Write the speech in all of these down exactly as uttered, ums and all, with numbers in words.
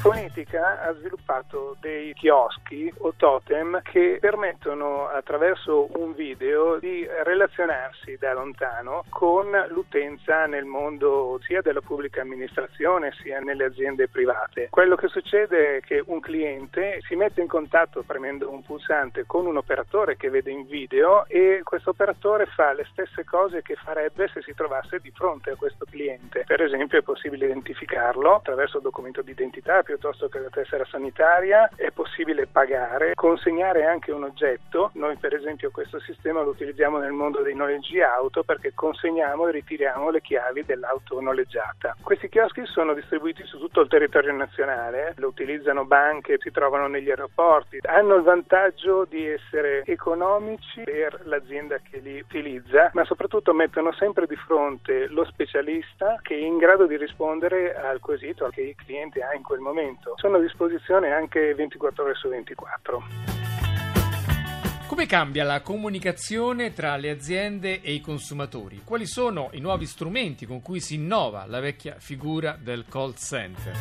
Fonetica ha sviluppato dei chioschi o totem che permettono attraverso un video di relazionarsi da lontano con l'utenza nel mondo sia della pubblica amministrazione sia nelle aziende private. Quello che succede è che un cliente si mette in contatto premendo un pulsante con un operatore che vede in video e questo operatore fa le stesse cose che farebbe se si trovasse di fronte a questo cliente. Per esempio è possibile identificarlo attraverso il documento di identità piuttosto che la tessera sanitaria, è possibile pagare, consegnare anche un oggetto. Noi per esempio questo sistema lo utilizziamo nel mondo dei noleggi auto perché consegniamo e ritiriamo le chiavi dell'auto noleggiata. Questi chioschi sono distribuiti su tutto il territorio nazionale, lo utilizzano banche, si trovano negli aeroporti, hanno il vantaggio di essere economici per l'azienda che li utilizza, ma soprattutto mettono sempre di fronte lo specialista che è in grado di rispondere al quesito che il cliente ha in quel momento. Sono a disposizione anche ventiquattro ore su ventiquattro. Come cambia la comunicazione tra le aziende e i consumatori? Quali sono i nuovi strumenti con cui si innova la vecchia figura del call center?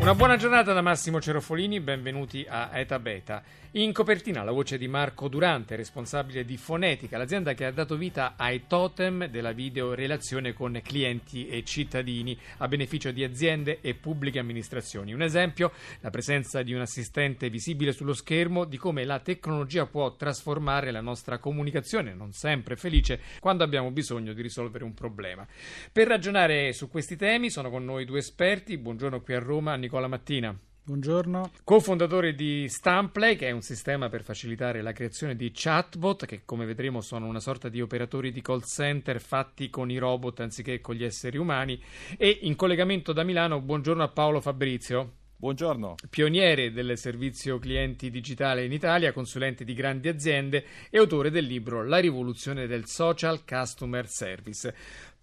Una buona giornata da Massimo Cerofolini, benvenuti a Eta Beta. In copertina la voce di Marco Durante, responsabile di Fonetica, l'azienda che ha dato vita ai totem della videorelazione con clienti e cittadini a beneficio di aziende e pubbliche amministrazioni. Un esempio, la presenza di un assistente visibile sullo schermo di come la tecnologia può trasformare la nostra comunicazione, non sempre felice, quando abbiamo bisogno di risolvere un problema. Per ragionare su questi temi sono con noi due esperti. Buongiorno qui a Roma, Nicola Nicola Mattina. Buongiorno. Cofondatore di Stamplay, che è un sistema per facilitare la creazione di chatbot, che come vedremo sono una sorta di operatori di call center fatti con i robot anziché con gli esseri umani. E in collegamento da Milano, buongiorno a Paolo Fabrizio. Buongiorno. Pioniere del servizio clienti digitale in Italia, consulente di grandi aziende e autore del libro La rivoluzione del social customer service.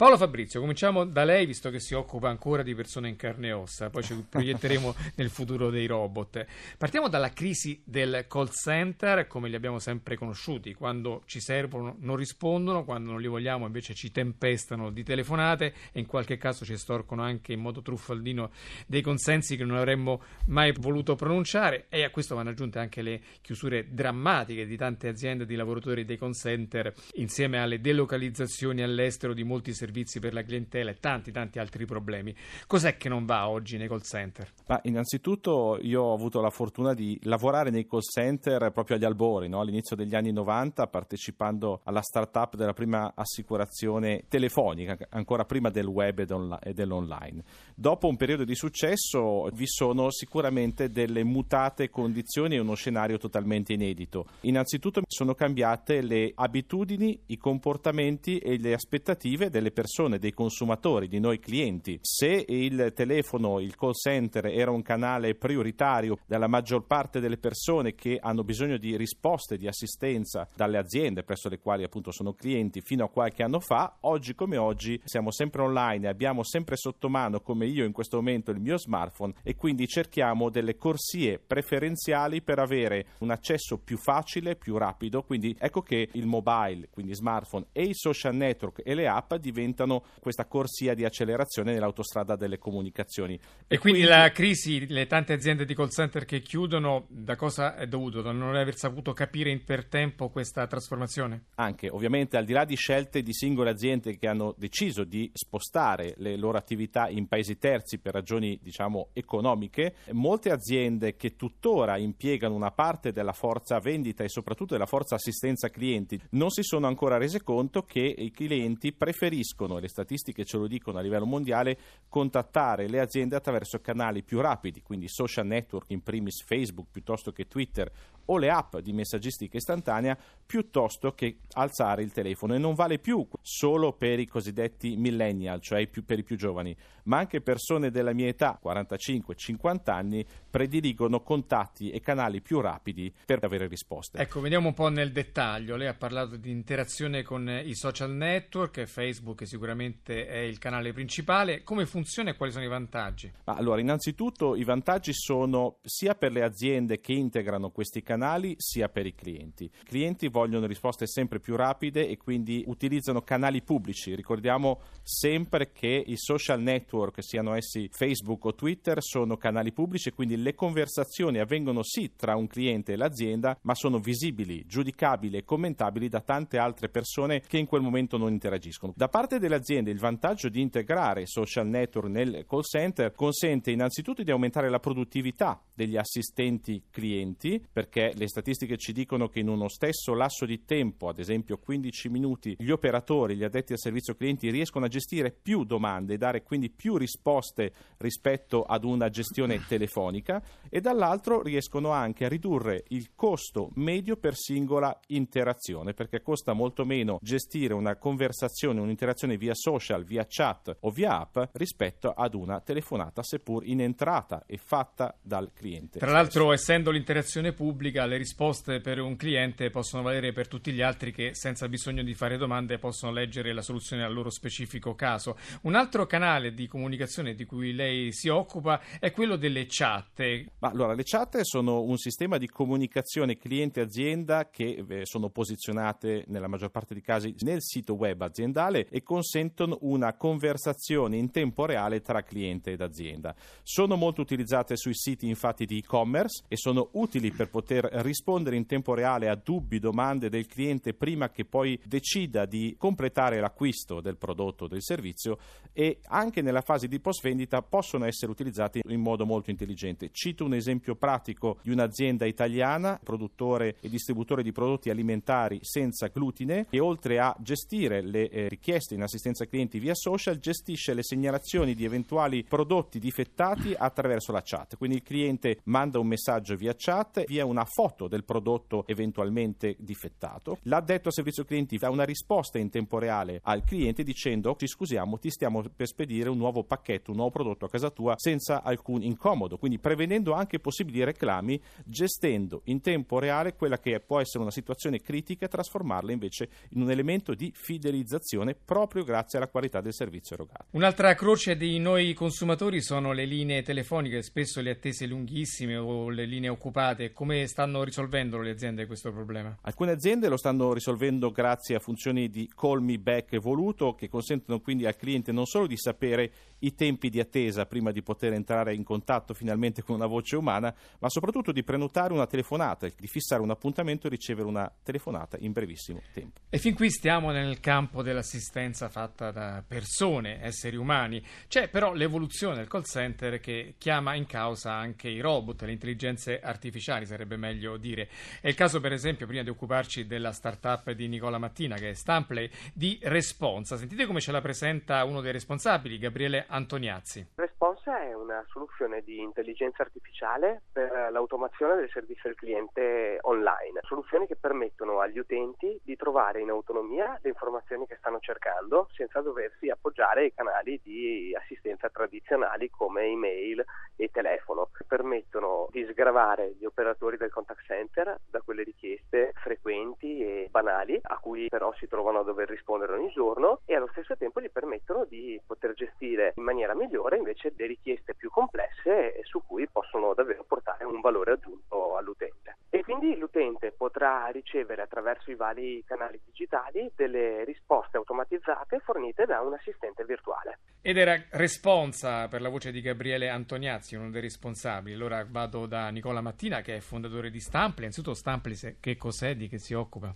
Paolo Fabrizio, cominciamo da lei, visto che si occupa ancora di persone in carne e ossa, poi ci proietteremo nel futuro dei robot. Partiamo dalla crisi del call center, come li abbiamo sempre conosciuti: quando ci servono non rispondono, quando non li vogliamo invece ci tempestano di telefonate e in qualche caso ci estorcono anche in modo truffaldino dei consensi che non avremmo mai voluto pronunciare, e a questo vanno aggiunte anche le chiusure drammatiche di tante aziende di lavoratori dei call center, insieme alle delocalizzazioni all'estero di molti servizi per la clientela e tanti tanti altri problemi. Cos'è che non va oggi nei call center? Ma innanzitutto io ho avuto la fortuna di lavorare nei call center proprio agli albori, no? All'inizio degli anni novanta, partecipando alla startup della prima assicurazione telefonica, ancora prima del web e dell'online. Dopo un periodo di successo vi sono sicuramente delle mutate condizioni e uno scenario totalmente inedito. Innanzitutto sono cambiate le abitudini, i comportamenti e le aspettative delle persone, dei consumatori, di noi clienti. Se il telefono, il call center era un canale prioritario dalla maggior parte delle persone che hanno bisogno di risposte, di assistenza dalle aziende presso le quali appunto sono clienti, fino a qualche anno fa, oggi come oggi siamo sempre online e abbiamo sempre sotto mano, come io in questo momento, il mio smartphone, e quindi cerchiamo delle corsie preferenziali per avere un accesso più facile, più rapido. Quindi ecco che il mobile, quindi smartphone, e i social network e le app diventano questa corsia di accelerazione nell'autostrada delle comunicazioni. E, e quindi, quindi la crisi, le tante aziende di call center che chiudono, da cosa è dovuto? Da non aver saputo capire per tempo questa trasformazione? Anche, ovviamente, al di là di scelte di singole aziende che hanno deciso di spostare le loro attività in paesi terzi per ragioni, diciamo, economiche, molte aziende che tuttora impiegano una parte della forza vendita e soprattutto della forza assistenza clienti non si sono ancora rese conto che i clienti preferiscono, e le statistiche ce lo dicono a livello mondiale, contattare le aziende attraverso canali più rapidi, quindi social network, in primis Facebook piuttosto che Twitter, o le app di messaggistica istantanea, piuttosto che alzare il telefono. E non vale più solo per i cosiddetti millennial, cioè per i più giovani, ma anche persone della mia età, quarantacinque cinquanta cinquanta anni prediligono contatti e canali più rapidi per avere risposte. Ecco, vediamo un po' nel dettaglio. Lei ha parlato di interazione con i social network, Facebook sicuramente è il canale principale. Come funziona e quali sono i vantaggi? Allora, innanzitutto i vantaggi sono sia per le aziende che integrano questi canali, sia per i clienti. I clienti vogliono risposte sempre più rapide e quindi utilizzano canali pubblici. Ricordiamo sempre che i social network, siano essi Facebook o Twitter, sono canali pubblici e quindi le conversazioni avvengono sì tra un cliente e l'azienda, ma sono visibili, giudicabili e commentabili da tante altre persone che in quel momento non interagiscono. Da parte delle aziende il vantaggio di integrare social network nel call center consente innanzitutto di aumentare la produttività degli assistenti clienti, perché le statistiche ci dicono che in uno stesso lasso di tempo, ad esempio quindici minuti, gli operatori, gli addetti al servizio clienti riescono a gestire più domande e dare quindi più risposte rispetto ad una gestione telefonica, e dall'altro riescono anche a ridurre il costo medio per singola interazione, perché costa molto meno gestire una conversazione, un'interazione via social, via chat o via app rispetto ad una telefonata, seppur in entrata e fatta dal cliente. Tra l'altro, essendo l'interazione pubblica, le risposte per un cliente possono valere per tutti gli altri che, senza bisogno di fare domande, possono leggere la soluzione al loro specifico caso. Un altro canale di comunicazione di cui lei si occupa è quello delle chat. Ma allora, le chat sono un sistema di comunicazione cliente-azienda che sono posizionate nella maggior parte dei casi nel sito web aziendale e consentono una conversazione in tempo reale tra cliente ed azienda. Sono molto utilizzate sui siti infatti di e-commerce e sono utili per poter rispondere in tempo reale a dubbi, domande del cliente prima che poi decida di completare l'acquisto del prodotto o del servizio, e anche nella fase di post vendita possono essere utilizzate in modo molto intelligente. Cito un esempio pratico di un'azienda italiana, produttore e distributore di prodotti alimentari senza glutine, che oltre a gestire le eh, richieste in assistenza clienti via social, gestisce le segnalazioni di eventuali prodotti difettati attraverso la chat. Quindi il cliente manda un messaggio via chat, via una foto del prodotto eventualmente difettato. L'addetto al servizio clienti dà una risposta in tempo reale al cliente dicendo: ci scusiamo, ti stiamo per spedire un nuovo pacchetto, un nuovo prodotto a casa tua senza alcun incomodo. Quindi prevedendo anche possibili reclami, gestendo in tempo reale quella che può essere una situazione critica e trasformarla invece in un elemento di fidelizzazione proprio grazie alla qualità del servizio erogato. Un'altra croce di noi consumatori sono le linee telefoniche, spesso le attese lunghissime o le linee occupate. Come stanno risolvendo le aziende questo problema? Alcune aziende lo stanno risolvendo grazie a funzioni di call me back evoluto, che consentono quindi al cliente non solo di sapere i tempi di attesa prima di poter entrare in contatto finalmente con una voce umana, ma soprattutto di prenotare una telefonata, di fissare un appuntamento e ricevere una telefonata in brevissimo tempo. E fin qui stiamo nel campo dell'assistenza fatta da persone, esseri umani. C'è però l'evoluzione del call center che chiama in causa anche i robot, le intelligenze artificiali sarebbe meglio dire. È il caso, per esempio, prima di occuparci della startup di Nicola Mattina, che è Stamplay, di Responsa. Sentite come ce la presenta uno dei responsabili, Gabriele Antoniazzi. Responsa è una soluzione di intelligenza artificiale per l'automazione del servizio al cliente online, soluzioni che permettono agli utenti di trovare in autonomia le informazioni che stanno cercando senza doversi appoggiare ai canali di assistenza tradizionali come email e telefono. Permettono di sgravare gli operatori del contact center da quelle richieste frequenti e banali a cui però si trovano a dover rispondere ogni giorno, e allo stesso tempo gli permettono di poter gestire in maniera migliore invece le richieste più complesse su cui possono davvero portare un valore aggiunto all'utente. E quindi l'utente potrà ricevere attraverso i vari canali digitali delle risposte automatizzate fornite da un assistente virtuale. Ed era Responsa, per la voce di Gabriele Antoniazzi, uno dei responsabili. Allora vado da Nicola Mattina, che è fondatore di Stamplay. Innanzitutto Stamplay, che cos'è, di che si occupa?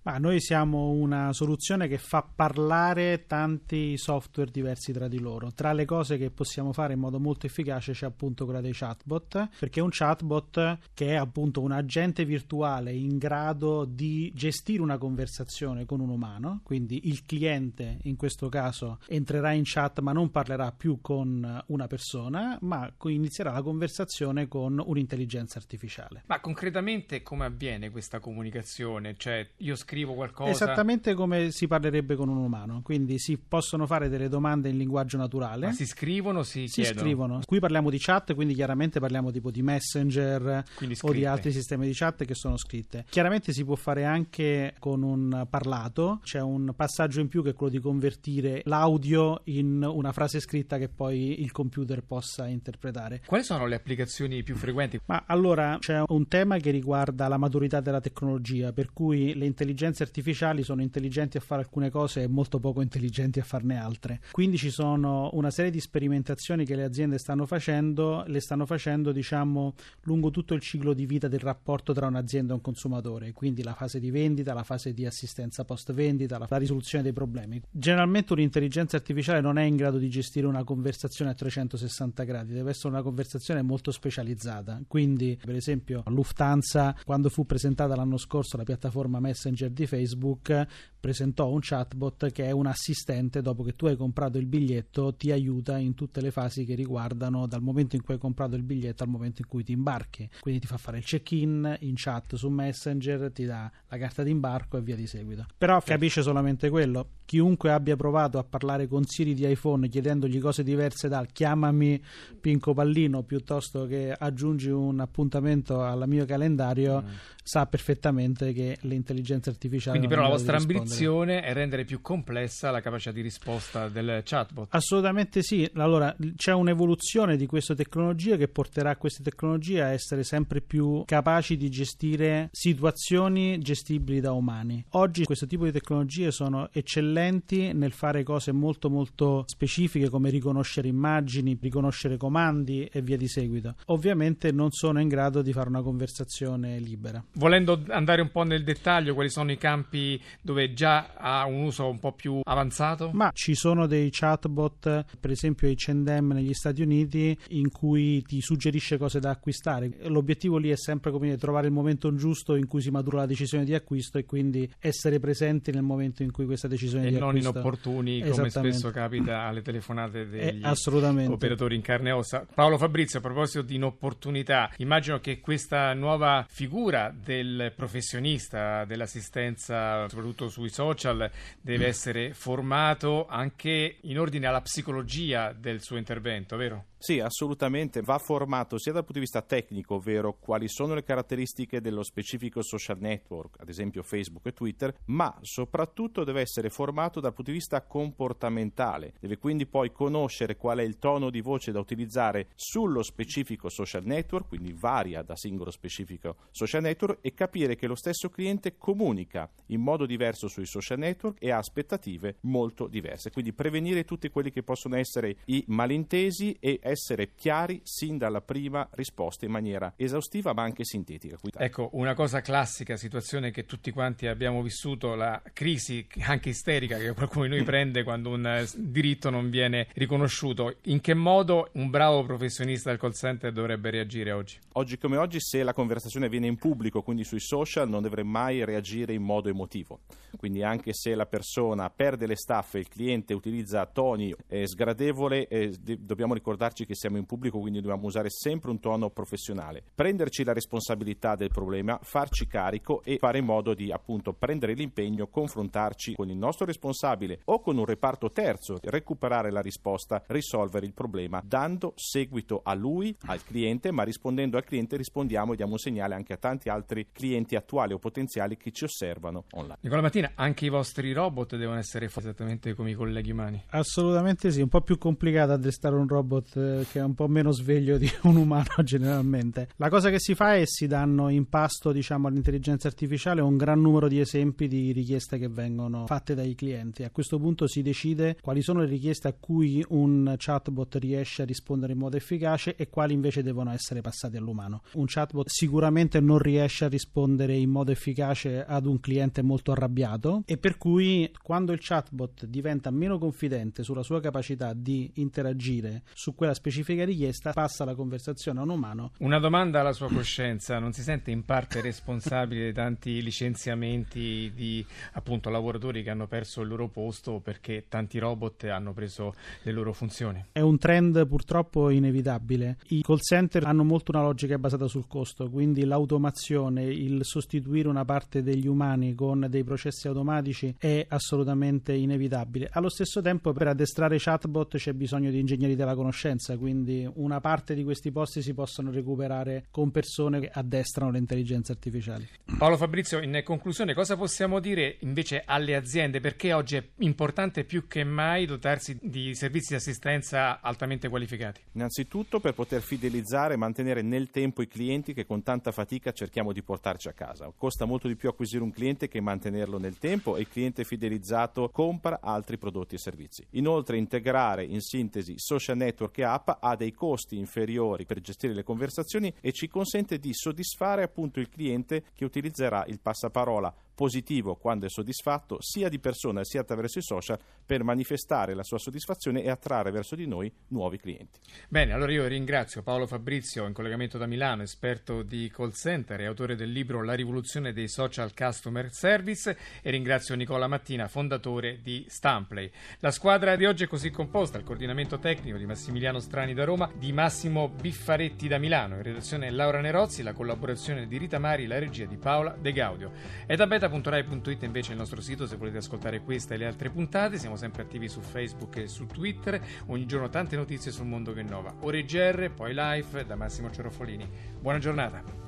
Ma noi siamo una soluzione che fa parlare tanti software diversi tra di loro. Tra le cose che possiamo fare in modo molto efficace c'è appunto quella dei chatbot, perché un chatbot, che è appunto un agente virtuale in grado di gestire una conversazione con un umano, quindi il cliente in questo caso entrerà in chat ma non parlerà più con una persona, ma inizierà la conversazione con un'intelligenza artificiale. Ma concretamente come avviene questa comunicazione? Cioè, io scrivo qualcosa. Esattamente come si parlerebbe con un umano, quindi si possono fare delle domande in linguaggio naturale. Ma si scrivono, si, si chiedono? Si scrivono. Qui parliamo di chat, quindi chiaramente parliamo tipo di Messenger o di altri sistemi di chat che sono scritte. Chiaramente si può fare anche con un parlato, c'è un passaggio in più che è quello di convertire l'audio in una frase scritta che poi il computer possa interpretare. Quali sono le applicazioni più frequenti? Ma allora c'è un tema che riguarda la maturità della tecnologia, per cui le intelligenze artificiali sono intelligenti a fare alcune cose e molto poco intelligenti a farne altre. Quindi ci sono una serie di sperimentazioni che le aziende stanno facendo, le stanno facendo diciamo lungo tutto il ciclo di vita del rapporto tra un'azienda e un consumatore, quindi la fase di vendita, la fase di assistenza post vendita, la, la risoluzione dei problemi. Generalmente un'intelligenza artificiale non è in grado di gestire una conversazione a trecentosessanta gradi, deve essere una conversazione molto specializzata. Quindi per esempio Lufthansa, quando fu presentata l'anno scorso la piattaforma Messenger di Facebook, presentò un chatbot che è un assistente, dopo che tu hai comprato il biglietto ti aiuta in tutte le fasi che riguardano dal momento in cui hai comprato il biglietto al momento in cui ti imbarchi, quindi ti fa fare il check-in in chat su Messenger, ti dà la carta d'imbarco e via di seguito. Però capisce solamente quello. Chiunque abbia provato a parlare con Siri di iPhone chiedendogli cose diverse dal chiamami Pinco Pallino piuttosto che aggiungi un appuntamento alla mio calendario, mm. sa perfettamente che l'intelligenza artificiale... Quindi però la vostra ambizione è rendere più complessa la capacità di risposta del chatbot. Assolutamente sì. Allora c'è un'evoluzione di questa tecnologia che porterà queste tecnologie a essere sempre più capaci di gestire situazioni gestibili da umani. Oggi questo tipo di tecnologie sono eccellenti nel fare cose molto molto specifiche come riconoscere immagini, riconoscere comandi e via di seguito. Ovviamente non sono in grado di fare una conversazione libera. Volendo andare un po' nel dettaglio, quali sono i campi dove già ha un uso un po' più avanzato? Ma ci sono dei chatbot, per esempio acca e emme negli Stati Uniti, in cui ti suggerisce cose da acquistare. L'obiettivo lì è sempre come dire, trovare il momento giusto in cui si matura la decisione di acquisto e quindi essere presenti nel momento in cui questa decisione e di acquisto. E non inopportuni, come spesso capita alle telefonate degli eh, operatori in carne e ossa. Paolo Fabrizio, a proposito di inopportunità, immagino che questa nuova figura del professionista dell'assistenza, soprattutto sui social, deve essere formato anche in ordine alla psicologia del suo intervento, vero? Sì, assolutamente, va formato sia dal punto di vista tecnico, ovvero quali sono le caratteristiche dello specifico social network, ad esempio Facebook e Twitter, ma soprattutto deve essere formato dal punto di vista comportamentale, deve quindi poi conoscere qual è il tono di voce da utilizzare sullo specifico social network, quindi varia da singolo specifico social network, e capire che lo stesso cliente comunica in modo diverso sui social network e ha aspettative molto diverse, quindi prevenire tutti quelli che possono essere i malintesi e essere chiari sin dalla prima risposta in maniera esaustiva ma anche sintetica. Ecco, una cosa classica, situazione che tutti quanti abbiamo vissuto, la crisi anche isterica che qualcuno di noi prende quando un diritto non viene riconosciuto. In che modo un bravo professionista del call center dovrebbe reagire oggi? Oggi come oggi, se la conversazione viene in pubblico, quindi sui social, non dovrei mai reagire in modo emotivo. Quindi anche se la persona perde le staffe, il cliente utilizza toni eh, sgradevole, eh, dobbiamo ricordarci che siamo in pubblico, quindi dobbiamo usare sempre un tono professionale, prenderci la responsabilità del problema, farci carico e fare in modo di appunto prendere l'impegno, confrontarci con il nostro responsabile o con un reparto terzo, recuperare la risposta, risolvere il problema dando seguito a lui, al cliente, ma rispondendo al cliente rispondiamo e diamo un segnale anche a tanti altri clienti attuali o potenziali che ci osservano online. Nicola Mattina, anche i vostri robot devono essere fatti esattamente come i colleghi umani? Assolutamente sì, un po' più complicato addestrare un robot che è un po' meno sveglio di un umano generalmente. La cosa che si fa è si danno in pasto diciamo all'intelligenza artificiale un gran numero di esempi di richieste che vengono fatte dai clienti. A questo punto si decide quali sono le richieste a cui un chatbot riesce a rispondere in modo efficace e quali invece devono essere passate all'umano. Un chatbot sicuramente non riesce a rispondere in modo efficace ad un cliente molto arrabbiato e per cui quando il chatbot diventa meno confidente sulla sua capacità di interagire su quella specifica richiesta passa la conversazione a un umano. Una domanda alla sua coscienza: non si sente in parte responsabile dei tanti licenziamenti di, appunto, lavoratori che hanno perso il loro posto perché tanti robot hanno preso le loro funzioni? È un trend purtroppo inevitabile. I call center hanno molto una logica basata sul costo, quindi l'automazione, il sostituire una parte degli umani con dei processi automatici è assolutamente inevitabile. Allo stesso tempo, per addestrare chatbot c'è bisogno di ingegneri della conoscenza, quindi una parte di questi posti si possono recuperare con persone che addestrano le intelligenze artificiali. Paolo Fabrizio, in conclusione, cosa possiamo dire invece alle aziende? Perché oggi è importante più che mai dotarsi di servizi di assistenza altamente qualificati? Innanzitutto per poter fidelizzare e mantenere nel tempo i clienti che con tanta fatica cerchiamo di portarci a casa. Costa molto di più acquisire un cliente che mantenerlo nel tempo, e il cliente fidelizzato compra altri prodotti e servizi. Inoltre, integrare in sintesi social network e app ha dei costi inferiori per gestire le conversazioni e ci consente di soddisfare appunto il cliente, che utilizzerà il passaparola positivo quando è soddisfatto, sia di persona sia attraverso i social, per manifestare la sua soddisfazione e attrarre verso di noi nuovi clienti. Bene, allora io ringrazio Paolo Fabrizio, in collegamento da Milano, esperto di call center e autore del libro La rivoluzione dei social customer service, e ringrazio Nicola Mattina, fondatore di Stamplay. La squadra di oggi è così composta: il coordinamento tecnico di Massimiliano Strani da Roma, di Massimo Biffaretti da Milano, in redazione Laura Nerozzi, la collaborazione di Rita Mari, la regia di Paola De Gaudio. Eta Beta .rai.it invece è il nostro sito, se volete ascoltare questa e le altre puntate. Siamo sempre attivi su Facebook e su Twitter, ogni giorno tante notizie sul mondo che innova. Ore G R, poi Live da Massimo Cerofolini. Buona giornata.